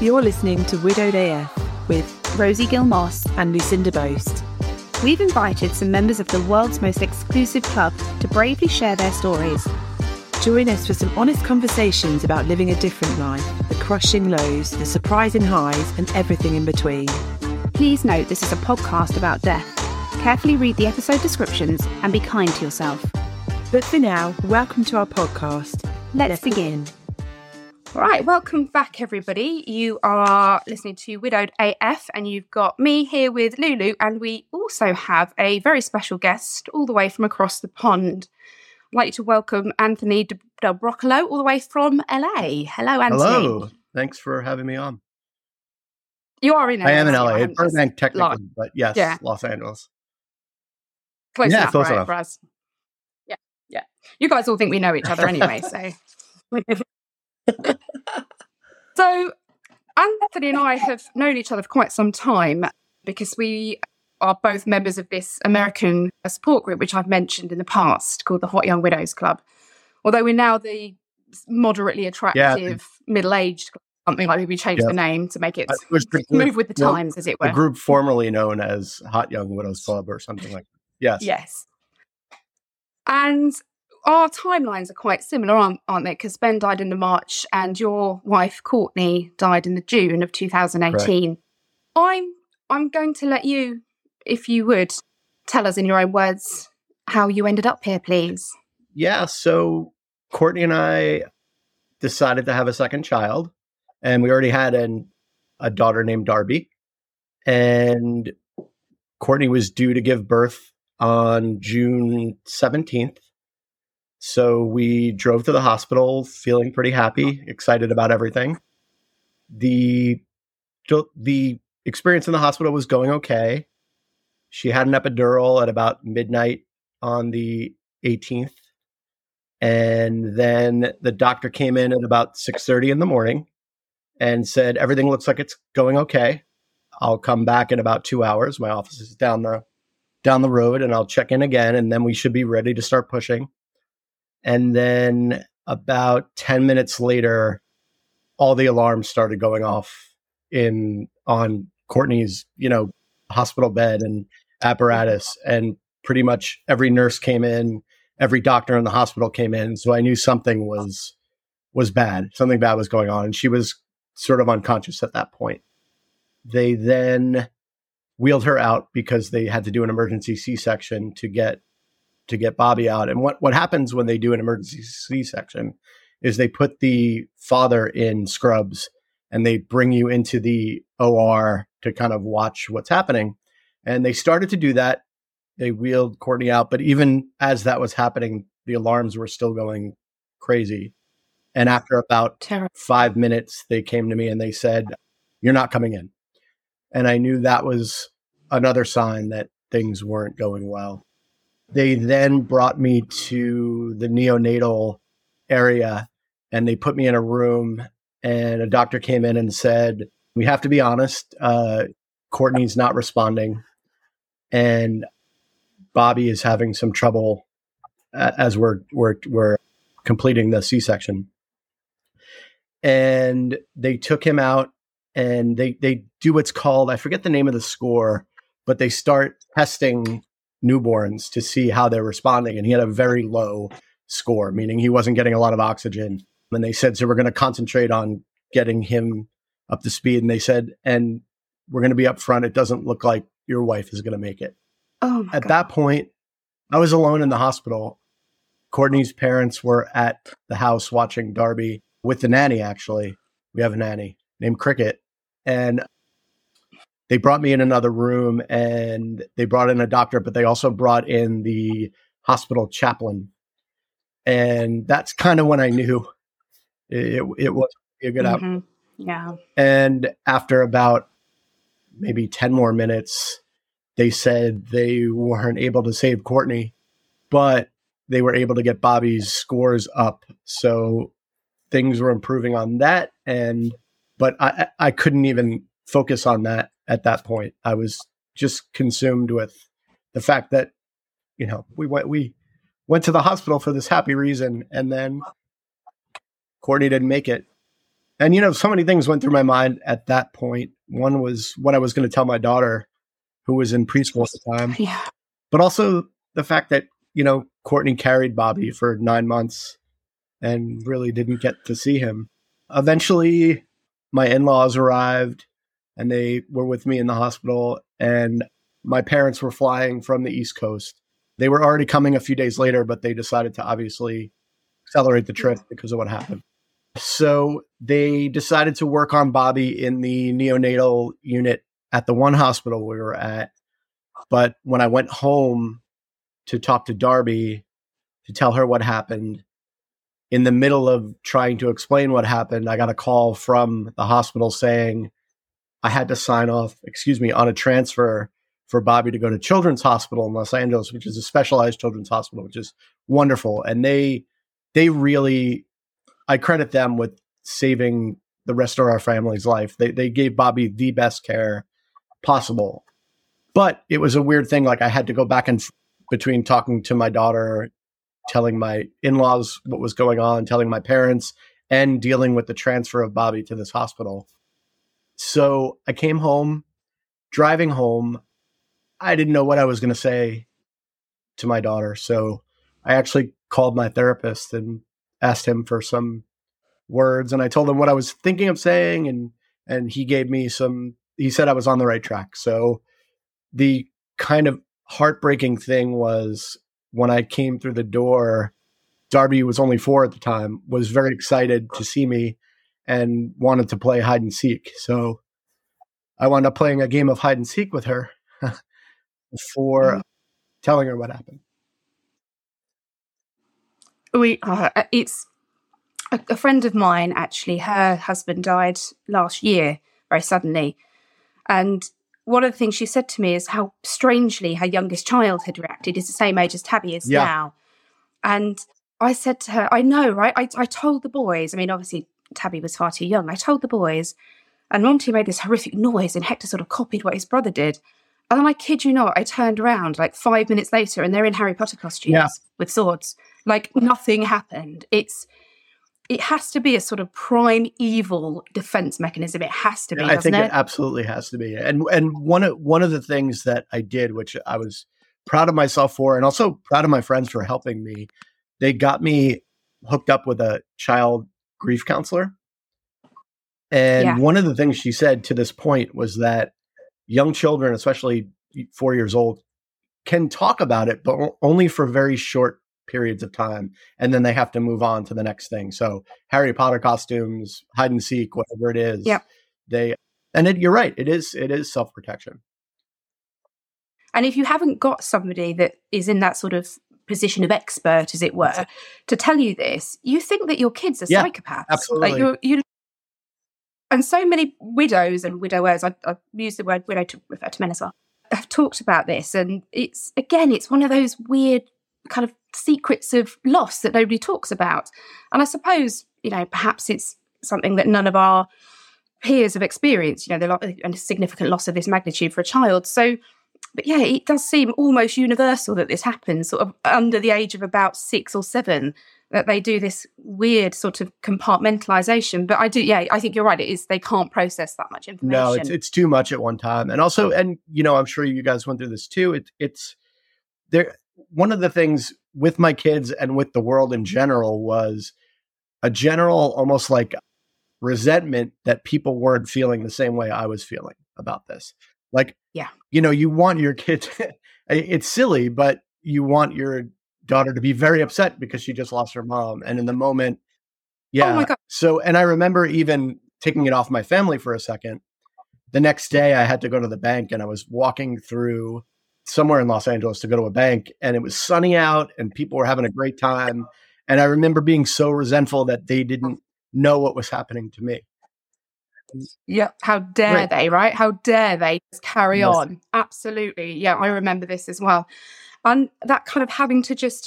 You're listening to Widowed AF with Rosie Gilmoss and Lucinda Boast. We've invited some members of the world's most exclusive club to bravely share their stories. Join us for some honest conversations about living a different life, the crushing lows, the surprising highs, and everything in between. Please note this is a podcast about death. Carefully read the episode descriptions and be kind to yourself. But for now, welcome to our podcast. Let's begin. All right, welcome back, everybody. You are listening to Widowed AF, and you've got me here with Lulu, and we also have a very special guest all the way from across the pond. I'd like to welcome Anthony Del Broccolo all the way from LA. Hello, Anthony. Hello. Thanks for having me on. You are in LA. I am in LA. Burbank, technically, but yes, yeah. Los Angeles. Close enough, close enough. For us. Yeah. You guys all think we know each other anyway, so. So, Anthony and I have known each other for quite some time because we are both members of this American support group, which I've mentioned in the past, called the Hot Young Widows Club. Although we're now the moderately attractive, middle-aged club. Something like we changed the name to make it move with the times, as it were. A group formerly known as Hot Young Widows Club or something like that. Yes. And our timelines are quite similar, aren't they? Because Ben died in the March and your wife, Courtney, died in the June of 2018. Right. I'm going to let you, if you would, tell us in your own words how you ended up here, please. Yeah, so Courtney and I decided to have a second child. And we already had a daughter named Darby. And Courtney was due to give birth on June 17th. So we drove to the hospital feeling pretty happy, excited about everything. The experience in the hospital was going okay. She had an epidural at about midnight on the 18th. And then the doctor came in at about 6:30 in the morning. And said, everything looks like it's going okay. I'll come back in about 2 hours. My office is down the road, and I'll check in again, and then we should be ready to start pushing. And then about 10 minutes later, all the alarms started going off on Courtney's, hospital bed and apparatus. And pretty much every nurse came in, every doctor in the hospital came in. So I knew something was bad. Something bad was going on. And she was sort of unconscious at that point. They then wheeled her out because they had to do an emergency C-section to get Bobby out. And what happens when they do an emergency C-section is they put the father in scrubs and they bring you into the OR to kind of watch what's happening. And they started to do that. They wheeled Courtney out. But even as that was happening, the alarms were still going crazy. And after about 5 minutes, they came to me and they said, "You're not coming in." And I knew that was another sign that things weren't going well. They then brought me to the neonatal area and they put me in a room, and a doctor came in and said, "We have to be honest. Courtney's not responding and Bobby is having some trouble as we're completing the C-section." And they took him out and they do what's called, I forget the name of the score, but they start testing newborns to see how they're responding. And he had a very low score, meaning he wasn't getting a lot of oxygen. And they said, so we're going to concentrate on getting him up to speed. And they said, and we're going to be up front. It doesn't look like your wife is going to make it. At that point, I was alone in the hospital. Courtney's parents were at the house watching Darby. With the nanny, actually. We have a nanny named Cricket. And they brought me in another room and they brought in a doctor, but they also brought in the hospital chaplain. And that's kind of when I knew it was a good outcome. Yeah. And after about maybe 10 more minutes, they said they weren't able to save Courtney, but they were able to get Bobby's scores up. So things were improving on that end, but I couldn't even focus on that at that point. I was just consumed with the fact that, we went to the hospital for this happy reason, and then Courtney didn't make it. And, you know, so many things went through my mind at that point. One was what I was going to tell my daughter, who was in preschool at the time. Yeah. But also the fact that, you know, Courtney carried Bobby for 9 months and really didn't get to see him. Eventually, my in-laws arrived and they were with me in the hospital, and my parents were flying from the East Coast. They were already coming a few days later, but they decided to obviously accelerate the trip because of what happened. So they decided to work on Bobby in the neonatal unit at the one hospital we were at. But when I went home to talk to Darby, to tell her what happened, in the middle of trying to explain what happened, I got a call from the hospital saying I had to sign off, on a transfer for Bobby to go to Children's Hospital in Los Angeles, which is a specialized children's hospital, which is wonderful. And they really, I credit them with saving the rest of our family's life. They gave Bobby the best care possible. But it was a weird thing. Like, I had to go back and between talking to my daughter, telling my in-laws what was going on, telling my parents, and dealing with the transfer of Bobby to this hospital. So I came home, driving home. I didn't know what I was going to say to my daughter. So I actually called my therapist and asked him for some words, and I told him what I was thinking of saying, and he gave me some, he said I was on the right track. So the kind of heartbreaking thing was when I came through the door, Darby was only 4 at the time, was very excited to see me and wanted to play hide and seek. So I wound up playing a game of hide and seek with her before telling her what happened. It's a friend of mine, actually, her husband died last year, very suddenly. And one of the things she said to me is how strangely her youngest child had reacted. It's the same age as Tabby is now. And I said to her, I know, right? I told the boys, I mean, obviously Tabby was far too young. I told the boys, and Monty made this horrific noise, and Hector sort of copied what his brother did. And then I kid you not, I turned around like 5 minutes later and they're in Harry Potter costumes with swords. Like nothing happened. It has to be a sort of primeval defense mechanism. It has to be, doesn't it? I think it absolutely has to be. And one of the things that I did, which I was proud of myself for, and also proud of my friends for helping me, they got me hooked up with a child grief counselor. And one of the things she said to this point was that young children, especially 4 years old, can talk about it, but only for very short periods of time, and then they have to move on to the next thing. So Harry Potter costumes, hide and seek, whatever it is, you're right, it is self-protection. And if you haven't got somebody that is in that sort of position of expert, as it were, to tell you this, you think that your kids are psychopaths. Absolutely. Like you're and so many widows and widowers, I use the word widow to refer to men as well, have talked about this, and it's one of those weird kind of secrets of loss that nobody talks about. And I suppose, you know, perhaps it's something that none of our peers have experienced, you know, a significant loss of this magnitude for a child. So, but yeah, it does seem almost universal that this happens sort of under the age of about 6 or 7, that they do this weird sort of compartmentalization. But I think you're right. It is, they can't process that much information. No, it's too much at one time. And also, and you know, I'm sure you guys went through this too. It's there. One of the things with my kids and with the world in general was a general almost like resentment that people weren't feeling the same way I was feeling about this. Like, you know, you want your kid, it's silly, but you want your daughter to be very upset because she just lost her mom. And in the moment, oh my God. So, and I remember even taking it off my family for a second. The next day I had to go to the bank, and I was walking through somewhere in Los Angeles to go to a bank, and it was sunny out and people were having a great time. And I remember being so resentful that they didn't know what was happening to me. Yeah. How dare they, right? How dare they just carry on? Absolutely. Yeah. I remember this as well. And that kind of having to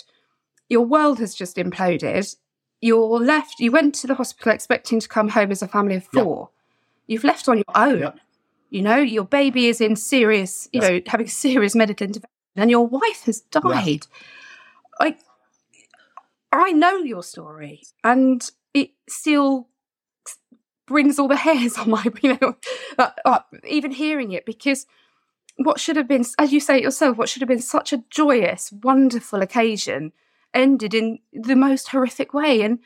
your world has just imploded. You're left, you went to the hospital expecting to come home as a family of 4. Yeah. You've left on your own. Yeah. You know, your baby is in serious, you know, having serious medical intervention, and your wife has died. Like, I know your story, and it still brings all the hairs on my, even hearing it, because what should have been, as you say it yourself, what should have been such a joyous, wonderful occasion ended in the most horrific way. And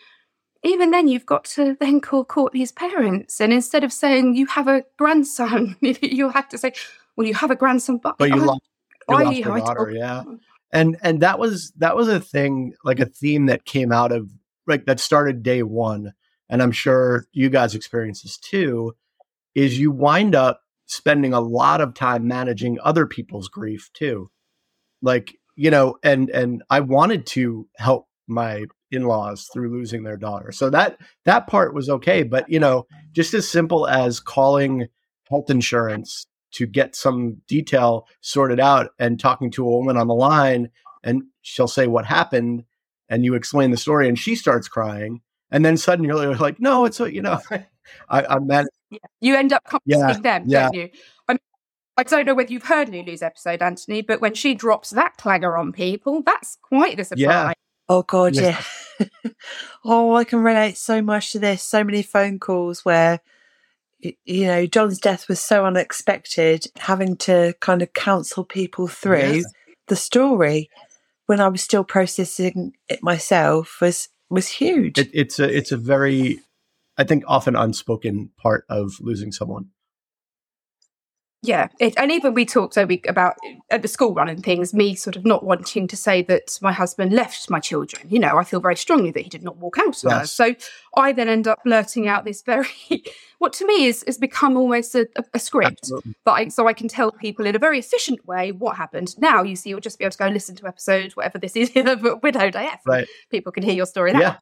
even then you've got to then call Courtney's parents, and instead of saying you have a grandson, you'll have to say, well, you have a grandson, but you lost your daughter, yeah. And that was a thing, like a theme that came out of, like, that started day one, and I'm sure you guys experience this too, is you wind up spending a lot of time managing other people's grief too. Like, you know, and I wanted to help my in-laws through losing their daughter. So that part was okay. But, you know, just as simple as calling health insurance to get some detail sorted out and talking to a woman on the line, and she'll say what happened, and you explain the story, and she starts crying. And then suddenly you're like, no, it's, you know, I'm mad. Yeah. You end up comforting them, don't you? I mean, I don't know whether you've heard Lulu's episode, Anthony, but when she drops that clanger on people, that's quite a surprise. Yeah. Oh, God, yeah. Oh, I can relate so much to this. So many phone calls where, you know, John's death was so unexpected, having to kind of counsel people through the story when I was still processing it myself was huge. It's a very, I think, often unspoken part of losing someone. Yeah, and even we talked about at the school run and things, me sort of not wanting to say that my husband left my children. You know, I feel very strongly that he did not walk out on us. So I then end up blurting out this very, what to me has become almost a script. Absolutely. So I can tell people in a very efficient way what happened. Now, you see, you'll just be able to go listen to episode, whatever this is, Widowed AF. Right. People can hear your story now. Yeah.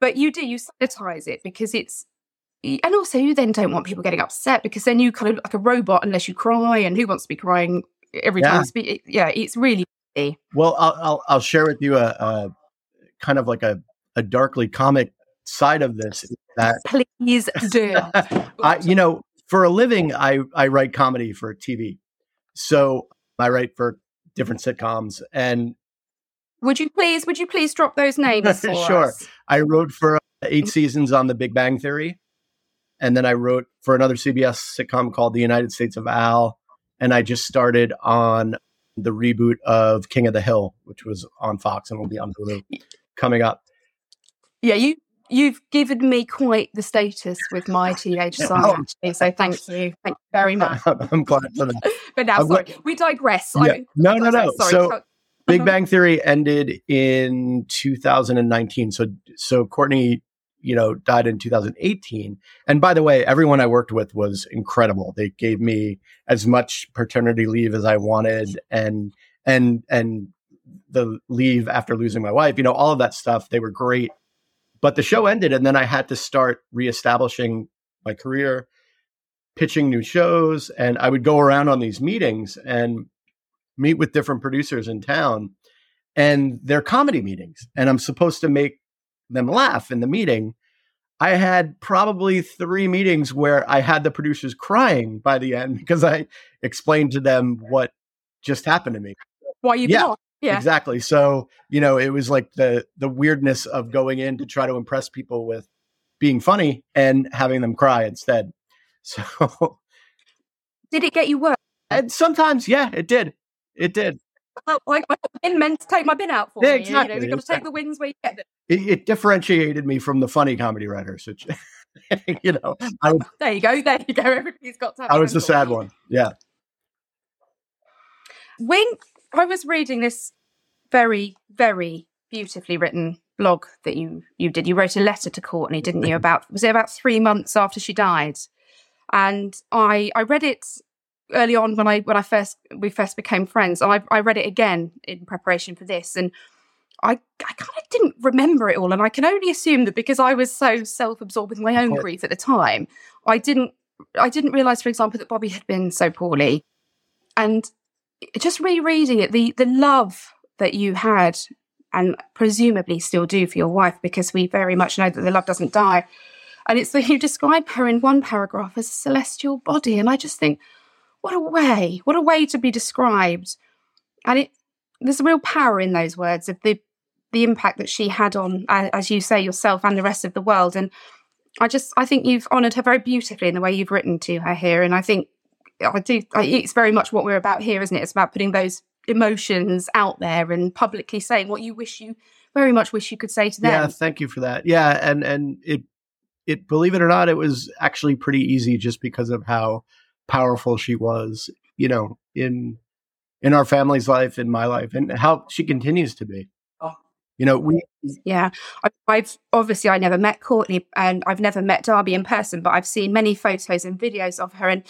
But you sanitize it because it's, and also you then don't want people getting upset, because then you kind of look like a robot unless you cry, and who wants to be crying every time you speak? Yeah, it's really busy. Well, I'll share with you a kind of like a darkly comic side of this. That please do. You know, for a living, I write comedy for TV. So I write for different sitcoms. And would you please drop those names for us? I wrote for 8 seasons on The Big Bang Theory. And then I wrote for another CBS sitcom called The United States of Al. And I just started on the reboot of King of the Hill, which was on Fox and will be on Hulu coming up. Yeah, you've given me quite the status with my teenage son, actually. So thank you. Thank you very much. I'm glad for that. But now, we digress. Yeah. No. Sorry. So Big Bang Theory ended in 2019. So Courtney, you know, died in 2018. And by the way, everyone I worked with was incredible. They gave me as much paternity leave as I wanted, and the leave after losing my wife, you know, all of that stuff. They were great. But the show ended, and then I had to start reestablishing my career, pitching new shows. And I would go around on these meetings and meet with different producers in town, and they're comedy meetings, and I'm supposed to make them laugh in the meeting. I had probably 3 meetings where I had the producers crying by the end because I explained to them what just happened to me. Why you've been off. Yeah, exactly. So, you know, it was like the weirdness of going in to try to impress people with being funny and having them cry instead. So did it get you work? And sometimes, yeah, it did. Like, bin men to take my bin out for me. Exactly. You know, you've got to take the wins where you get them. It differentiated me from the funny comedy writers. Which, you know, there you go. Everybody's got to have. I was the sad one. Yeah. When I was reading this very, very beautifully written blog that you did, you wrote a letter to Courtney, didn't you? Was it about 3 months after she died? And I read it early on when we first became friends, and I read it again in preparation for this, and I kind of didn't remember it all, and I can only assume that because I was so self-absorbed with my own grief at the time, I didn't realise, for example, that Bobby had been so poorly. And just rereading it, the love that you had, and presumably still do, for your wife, because we very much know that the love doesn't die, and it's that you describe her in one paragraph as a celestial body, and I just think, what a way to be described. And there's a real power in those words of the impact that she had on, as you say yourself, and the rest of the world. And I think you've honoured her very beautifully in the way you've written to her here. And I think it's very much what we're about here, isn't it? It's about putting those emotions out there and publicly saying what you very much wish you could say to them. Yeah, thank you for that. Yeah, and it, believe it or not, it was actually pretty easy just because of how powerful she was, you know, in our family's life, in my life, and how she continues to be. You know, yeah. I've obviously I never met Courtney, and I've never met Darby in person, but I've seen many photos and videos of her, and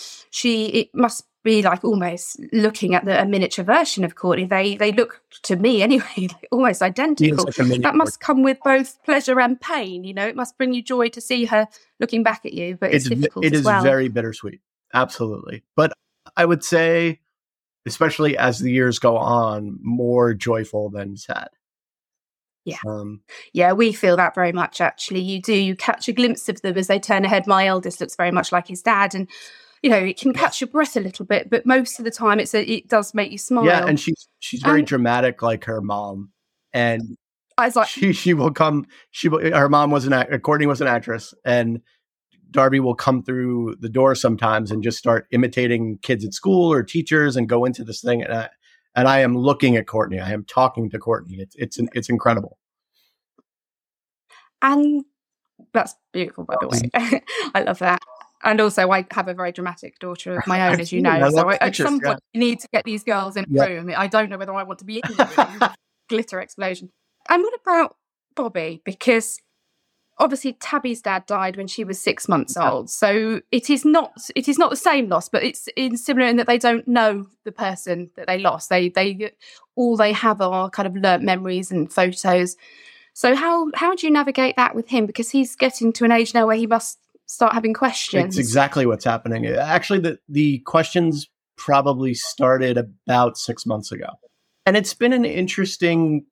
it must be like almost looking at a miniature version of Courtney. They look to me anyway almost identical. Like that must come with both pleasure and pain. You know, it must bring you joy to see her looking back at you, but it's difficult. It is very bittersweet, absolutely. But I would say, especially as the years go on, more joyful than sad. Yeah. Yeah, we feel that very much, actually. You do. You catch a glimpse of them as they turn ahead. My eldest looks very much like his dad. And, you know, it can catch your breath a little bit, but most of the time it does make you smile. Yeah, and she's very dramatic like her mom. And I was like, Courtney was an actress, and Darby will come through the door sometimes and just start imitating kids at school or teachers and go into this thing. And I am looking at Courtney. I am talking to Courtney. It's incredible. And that's beautiful, by the way. I love that. And also, I have a very dramatic daughter of my own, as you know. At some point, you need to get these girls in a room. I don't know whether I want to be in the room. Glitter explosion. And what about Bobby? Because obviously, Tabby's dad died when she was 6 months old, so it is not the same loss, but it's similar in that they don't know the person that they lost. They all they have are kind of learnt memories and photos. So how do you navigate that with him? Because he's getting to an age now where he must start having questions. It's exactly what's happening. Actually, the questions probably started about 6 months ago, and it's been an interesting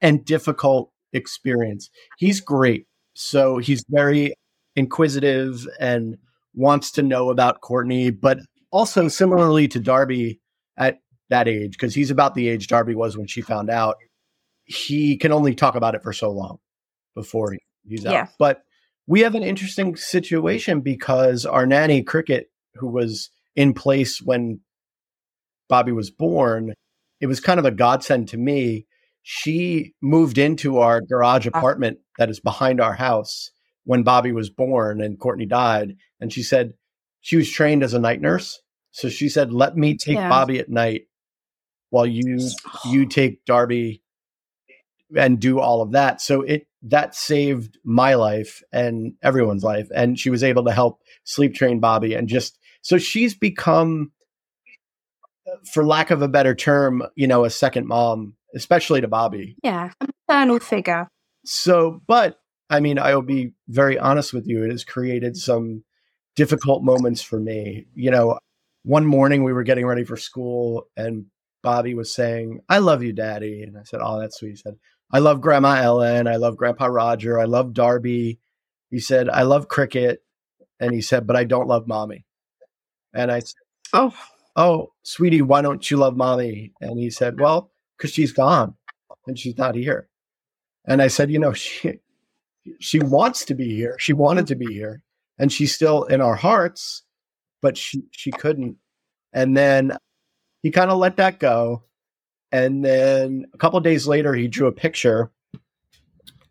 and difficult experience. He's great. So he's very inquisitive and wants to know about Courtney, but also similarly to Darby at that age, because he's about the age Darby was when she found out, he can only talk about it for so long before he's out. Yeah. But we have an interesting situation because our nanny, Cricket, who was in place when Bobby was born, it was kind of a godsend to me. She moved into our garage apartment that is behind our house when Bobby was born and Courtney died. And she said she was trained as a night nurse. So she said, let me take Bobby at night while you take Darby and do all of that. So that saved my life and everyone's life. And she was able to help sleep train Bobby. And so she's become, for lack of a better term, you know, a second mom, especially to Bobby. Yeah, a maternal figure. So, but I mean, I will be very honest with you. It has created some difficult moments for me. You know, one morning we were getting ready for school and Bobby was saying, I love you, Daddy. And I said, oh, that's sweet. He said, I love Grandma Ellen. I love Grandpa Roger. I love Darby. He said, I love Cricket. And he said, but I don't love Mommy. And I said, oh, sweetie, why don't you love Mommy? And he said, well, because she's gone and she's not here. And I said, you know, she wants to be here. She wanted to be here. And she's still in our hearts, but she couldn't. And then he kind of let that go. And then a couple of days later, he drew a picture.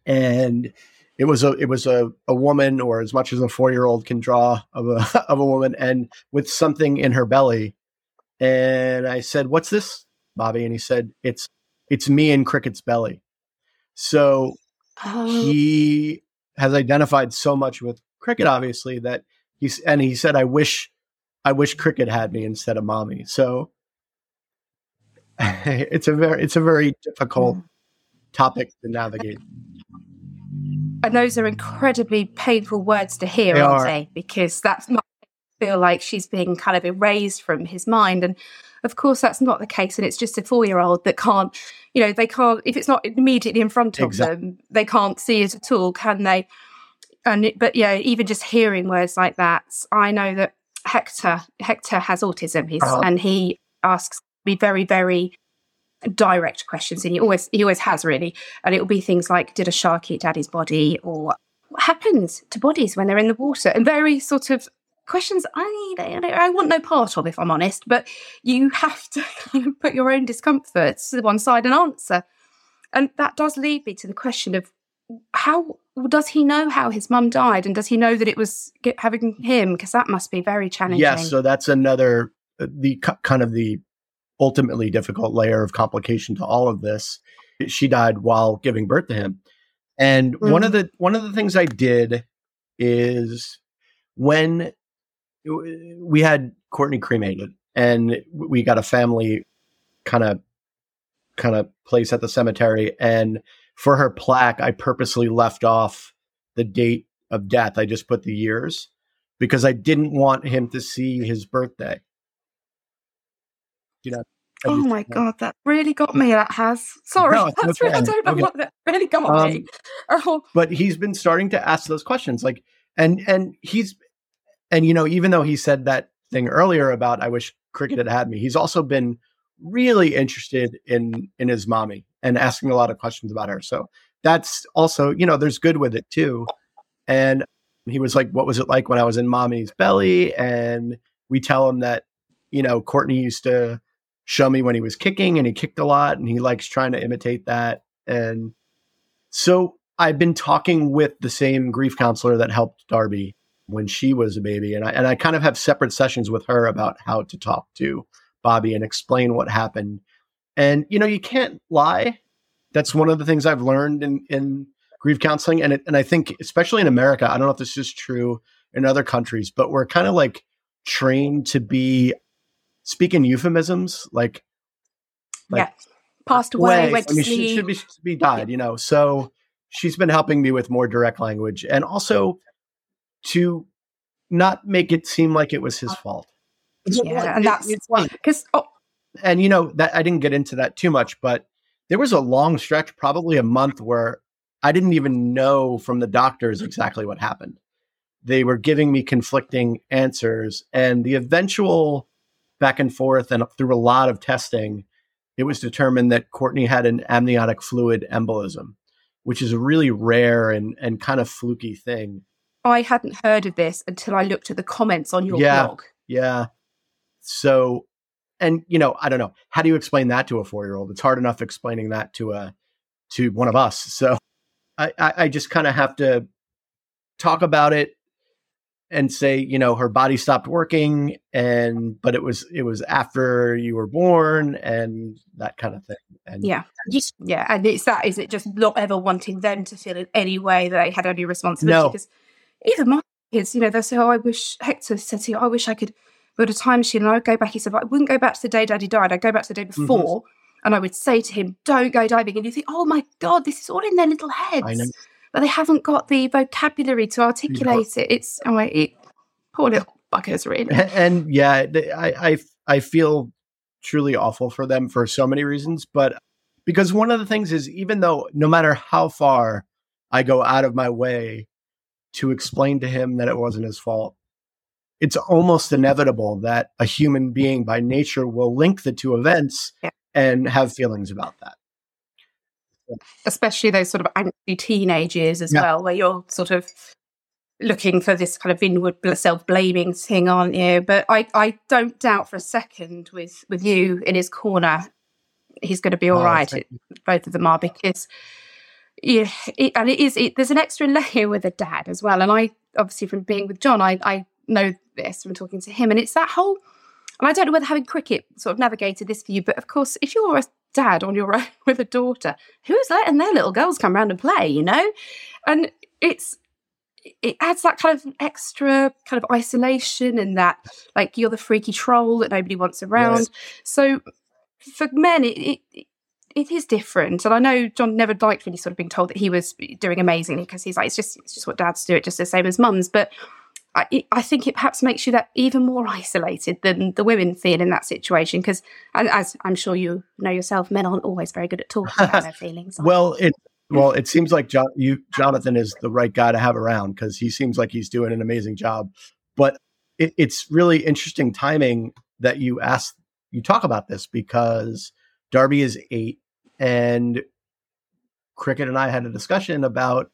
And it was a woman, or as much as a 4-year-old can draw of a woman, and with something in her belly. And I said, what's this, Bobby? And he said, it's me in Cricket's belly. So he has identified so much with Cricket, obviously, that he said, I wish Cricket had me instead of Mommy. So it's a very difficult topic to navigate. And those are incredibly painful words to hear, aren't they? Because that might feel like she's being kind of erased from his mind. And of course, that's not the case. And it's just a 4-year-old that can't, you know, they can't, if it's not immediately in front of them, they can't see it at all, can they? But yeah, even just hearing words like that. I know that Hector has autism, and he asks me very, very direct questions. And he always has, really. And it will be things like, did a shark eat Daddy's body? Or what happens to bodies when they're in the water? And very sort of questions I want no part of, if I'm honest, but you have to kind of put your own discomforts to one side and answer. And that does lead me to the question of how does he know how his mum died, and does he know that it was having him? Because that must be very challenging. Yes, yeah, so that's another the ultimately difficult layer of complication to all of this. She died while giving birth to him, and one of the things I did is when we had Courtney cremated, and we got a family kind of place at the cemetery, and for her plaque, I purposely left off the date of death. I just put the years because I didn't want him to see his birthday. You know? Oh my God, that really got me. That has. Sorry. No, that's okay. That really got me. But he's been starting to ask those questions. Like, and you know, even though he said that thing earlier about, I wish Cricket had me, he's also been really interested in his mommy and asking a lot of questions about her. So that's also, you know, there's good with it too. And he was like, what was it like when I was in mommy's belly? And we tell him that, you know, Courtney used to show me when he was kicking, and he kicked a lot, and he likes trying to imitate that. And so I've been talking with the same grief counselor that helped Darby when she was a baby. And I kind of have separate sessions with her about how to talk to Bobby and explain what happened. And, you know, you can't lie. That's one of the things I've learned in grief counseling. And I think, especially in America, I don't know if this is true in other countries, but we're kind of like trained to be speaking euphemisms, like yeah. Passed away, went to sleep. She should be died, you know. So she's been helping me with more direct language, and also to not make it seem like it was his fault. Yeah, and that's because. And, you know, that I didn't get into that too much, but there was a long stretch, probably a month, where I didn't even know from the doctors exactly what happened. They were giving me conflicting answers, and the eventual back and forth and through a lot of testing, it was determined that Courtney had an amniotic fluid embolism, which is a really rare and kind of fluky thing. I hadn't heard of this until I looked at the comments on your blog. Yeah. So... and, you know, I don't know. How do you explain that to a 4-year-old? It's hard enough explaining that to one of us. So I just kind of have to talk about it and say, you know, her body stopped working, but it was after you were born, and that kind of thing. And it's that, is it just not ever wanting them to feel in any way that they had any responsibility? No. Because even my kids, you know, they'll say, oh, I wish Hector said to you, I wish I could. But at a time, she and I would go back. He said, I wouldn't go back to the day Daddy died. I'd go back to the day before. Mm-hmm. And I would say to him, don't go diving. And you think, oh, my God, this is all in their little heads. I know. But they haven't got the vocabulary to articulate it. It's poor little buggers, really. And yeah, I feel truly awful for them for so many reasons. But because one of the things is, even though no matter how far I go out of my way to explain to him that it wasn't his fault, it's almost inevitable that a human being by nature will link the two events and have feelings about that. Yeah. Especially those sort of angry teenage years as well, where you're sort of looking for this kind of inward self-blaming thing, aren't you? But I don't doubt for a second with you in his corner, he's going to be all right. Both of them are, because... yeah, there's an extra layer with a dad as well. And I, obviously from being with John, I know this from talking to him, and it's that whole, and I don't know whether having Cricket sort of navigated this for you, but of course if you're a dad on your own with a daughter, who's letting their little girls come round and play, you know? And it adds that kind of extra kind of isolation, and that like you're the freaky troll that nobody wants around. Yes. So for men it is different. And I know John never liked when he's sort of being told that he was doing amazingly, because he's like, it's just what dads do, it just the same as mums. But I think it perhaps makes you that even more isolated than the women feel in that situation, because, as I'm sure you know yourself, men aren't always very good at talking about their feelings. Well, it seems like Jonathan is the right guy to have around, because he seems like he's doing an amazing job. But it's really interesting timing that you talk about this, because Darby is 8, and Cricket and I had a discussion about,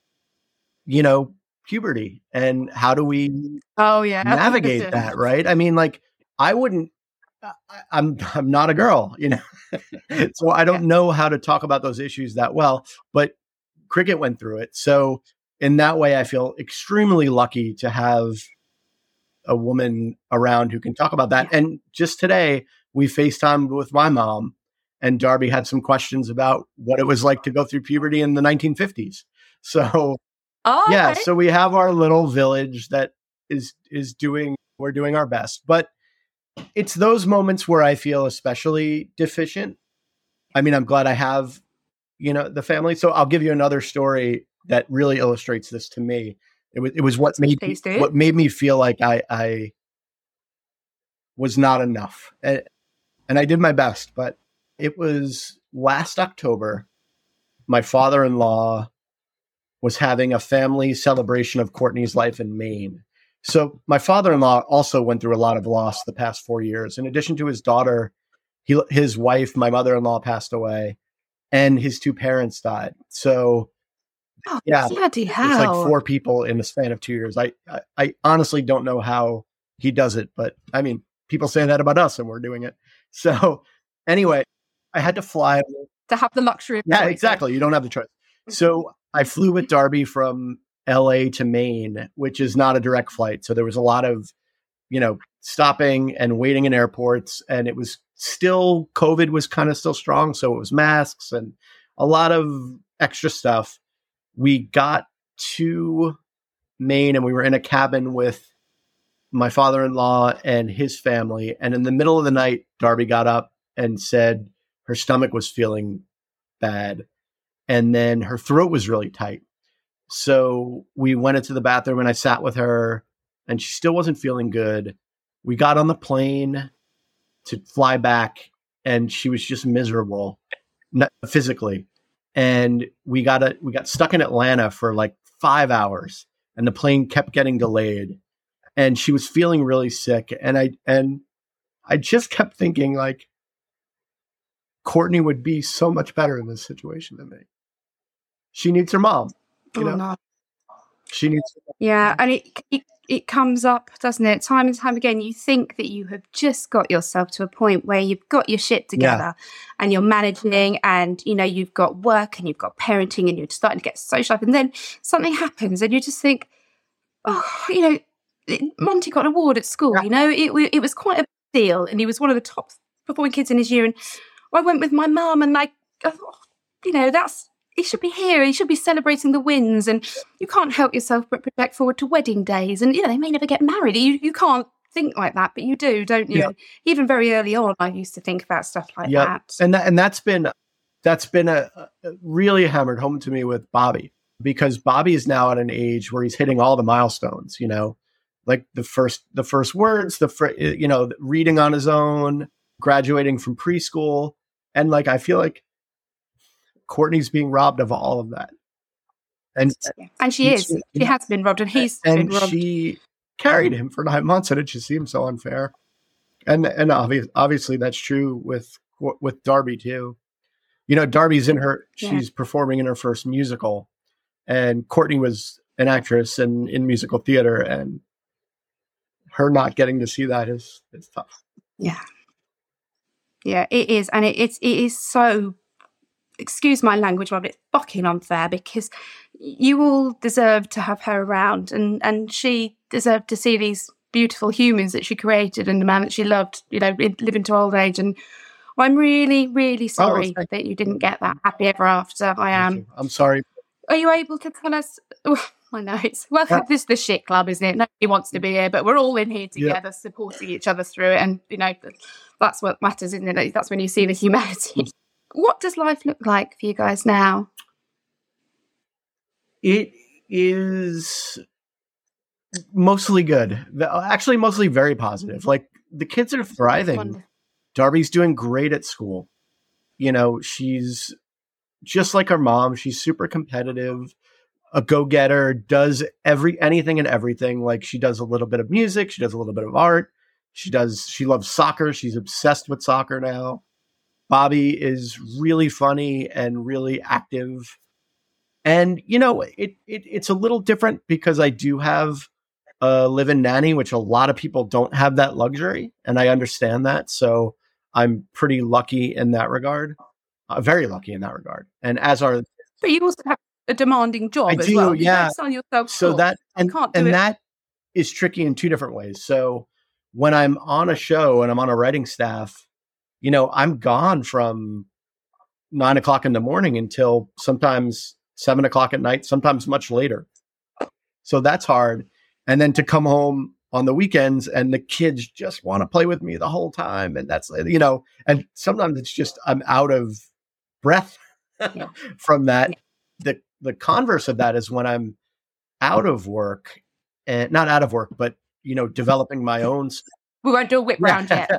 you know, puberty and how do we navigate that, right? I mean, like, I wouldn't, I'm not a girl, you know, so I don't know how to talk about those issues that well, but Cricket went through it. So in that way, I feel extremely lucky to have a woman around who can talk about that. And just today we FaceTimed with my mom, and Darby had some questions about what it was like to go through puberty in the 1950s. So so we have our little village that is doing, we're doing our best, but it's those moments where I feel especially deficient. I mean, I'm glad I have, you know, the family. So I'll give you another story that really illustrates this to me. It was what made me feel like I was not enough. And I did my best, but it was last October. My father-in-law was having a family celebration of Courtney's life in Maine. So my father-in-law also went through a lot of loss the past 4 years. In addition to his daughter, his wife, my mother-in-law, passed away, and his two parents died. So it's like four people in the span of 2 years. I honestly don't know how he does it, but I mean, people say that about us and we're doing it. So anyway, I had to fly. To have the luxury of choice. Exactly. You don't have the choice. So I flew with Darby from LA to Maine, which is not a direct flight. So there was a lot of, you know, stopping and waiting in airports, and it was still, COVID was kind of still strong. So it was masks and a lot of extra stuff. We got to Maine and we were in a cabin with my father-in-law and his family. And in the middle of the night, Darby got up and said her stomach was feeling bad. And then her throat was really tight. So we went into the bathroom and I sat with her, and she still wasn't feeling good. We got on the plane to fly back, and she was just miserable physically. And we got stuck in Atlanta for like 5 hours, and the plane kept getting delayed, and she was feeling really sick. And I just kept thinking, like, Courtney would be so much better in this situation than me. She needs her mom. You know? No. She needs her mom. Yeah, and it comes up, doesn't it? Time and time again, you think that you have just got yourself to a point where you've got your shit together and you're managing, and, you know, you've got work and you've got parenting and you're starting to get social life, and then something happens and you just think, oh, you know, Monty got an award at school, you know, it was quite a deal, and he was one of the top performing kids in his year, and I went with my mum, and like, oh, you know, that's, he should be here. He should be celebrating the wins. And you can't help yourself but project forward to wedding days. And, you know, they may never get married. You can't think like that, but you do, don't you? Yeah. Even very early on, I used to think about stuff like that. And that's been a really hammered home to me with Bobby, because Bobby is now at an age where he's hitting all the milestones, you know, like the first words, you know, reading on his own, graduating from preschool. And like, I feel like Courtney's being robbed of all of that. And she is. She has been robbed, and he's been robbed. She carried him for 9 months, and it just seems so unfair. And obviously that's true with Darby too. You know, Darby's in her, she's performing in her first musical, and Courtney was an actress and in musical theater, and her not getting to see that is tough. Yeah. Yeah, it is. And it is so, excuse my language, but it's fucking unfair, because you all deserve to have her around, and she deserved to see these beautiful humans that she created and the man that she loved, you know, live into old age. And I'm really, really sorry that you didn't get that happy ever after. I am. I'm sorry. Are you able to tell us? I know it's this is the shit club, isn't it? Nobody wants to be here, but we're all in here together, supporting each other through it, and you know that's what matters, isn't it? That's when you see the humanity. What does life look like for you guys now? It is mostly good, actually, mostly very positive. Like the kids are thriving. Darby's doing great at school. You know, she's just like her mom. She's super competitive. A go-getter, does anything and everything. Like she does a little bit of music, she does a little bit of art, she loves soccer, she's obsessed with soccer now. Bobby is really funny and really active. And, you know, it's a little different because I do have a live-in nanny, which a lot of people don't have that luxury. And I understand that. So I'm pretty lucky in that regard. Very lucky in that regard. And as are... But you also have a demanding job as well. Yeah. So that... And that is tricky in two different ways. So when I'm on a show and I'm on a writing staff, you know, I'm gone from 9 o'clock in the morning until sometimes 7 o'clock at night, sometimes much later. So that's hard. And then to come home on the weekends and the kids just want to play with me the whole time. And that's, you know, and sometimes it's just, I'm out of breath from that. The converse of that is when I'm out of work and not out of work, but, you know, developing my own stuff. We won't do a whip round yet.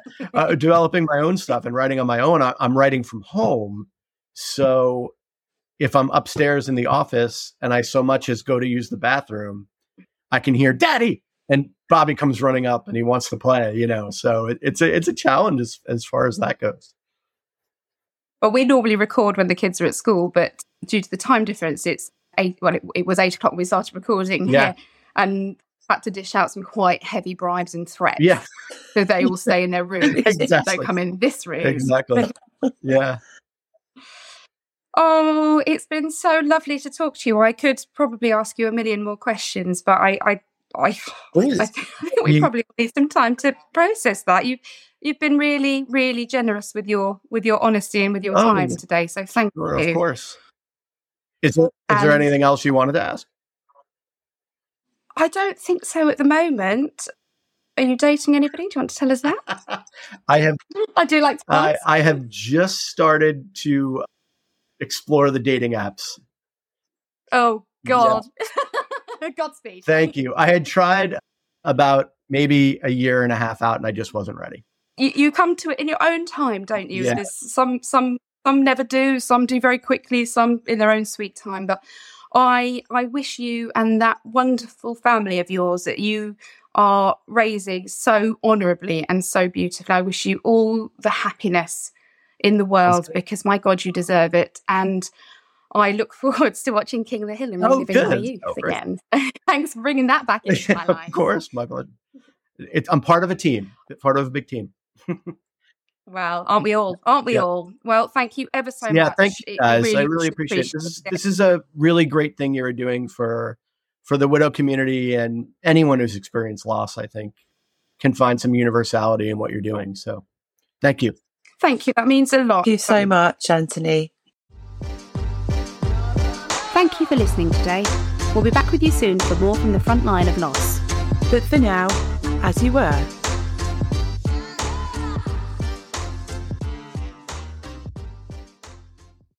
Developing my own stuff and writing on my own. I'm writing from home. So if I'm upstairs in the office and I so much as go to use the bathroom, I can hear daddy and Bobby comes running up and he wants to play, you know, so it's a challenge as far as that goes. Well, we normally record when the kids are at school, but due to the time difference, it was 8 o'clock when we started recording here, and had to dish out some quite heavy bribes and threats. Yeah. So they all stay in their room. Exactly. Don't come in this room. Exactly. Yeah. Oh, it's been so lovely to talk to you. I could probably ask you a million more questions, but I think we probably need some time to process that. You've been really, really generous with your honesty and with your time today. So thank you. Of course. Is there anything else you wanted to ask? I don't think so at the moment. Are you dating anybody? Do you want to tell us that? I have. I do like to ask. I have just started to explore the dating apps. Oh, God. Yeah. Godspeed. Thank you. I had tried about maybe a year and a half out and I just wasn't ready. You come to it in your own time, don't you? Yeah. Some never do. Some do very quickly. Some in their own sweet time. But I wish you and that wonderful family of yours that you are raising so honourably and so beautifully, I wish you all the happiness in the world because, my God, you deserve it. And I look forward to watching King of the Hill and reliving my youth again. Thanks for bringing that back into my life. Of course, my God. I'm part of a team, part of a big team. Well, aren't we all? Aren't we all? Well, thank you ever so much. Yeah, thank you guys. I really appreciate it. This is a really great thing you're doing for the widow community, and anyone who's experienced loss, I think, can find some universality in what you're doing. So thank you. Thank you. That means a lot. Thank you so much, Anthony. Thank you for listening today. We'll be back with you soon for more from the front line of loss. But for now, as you were.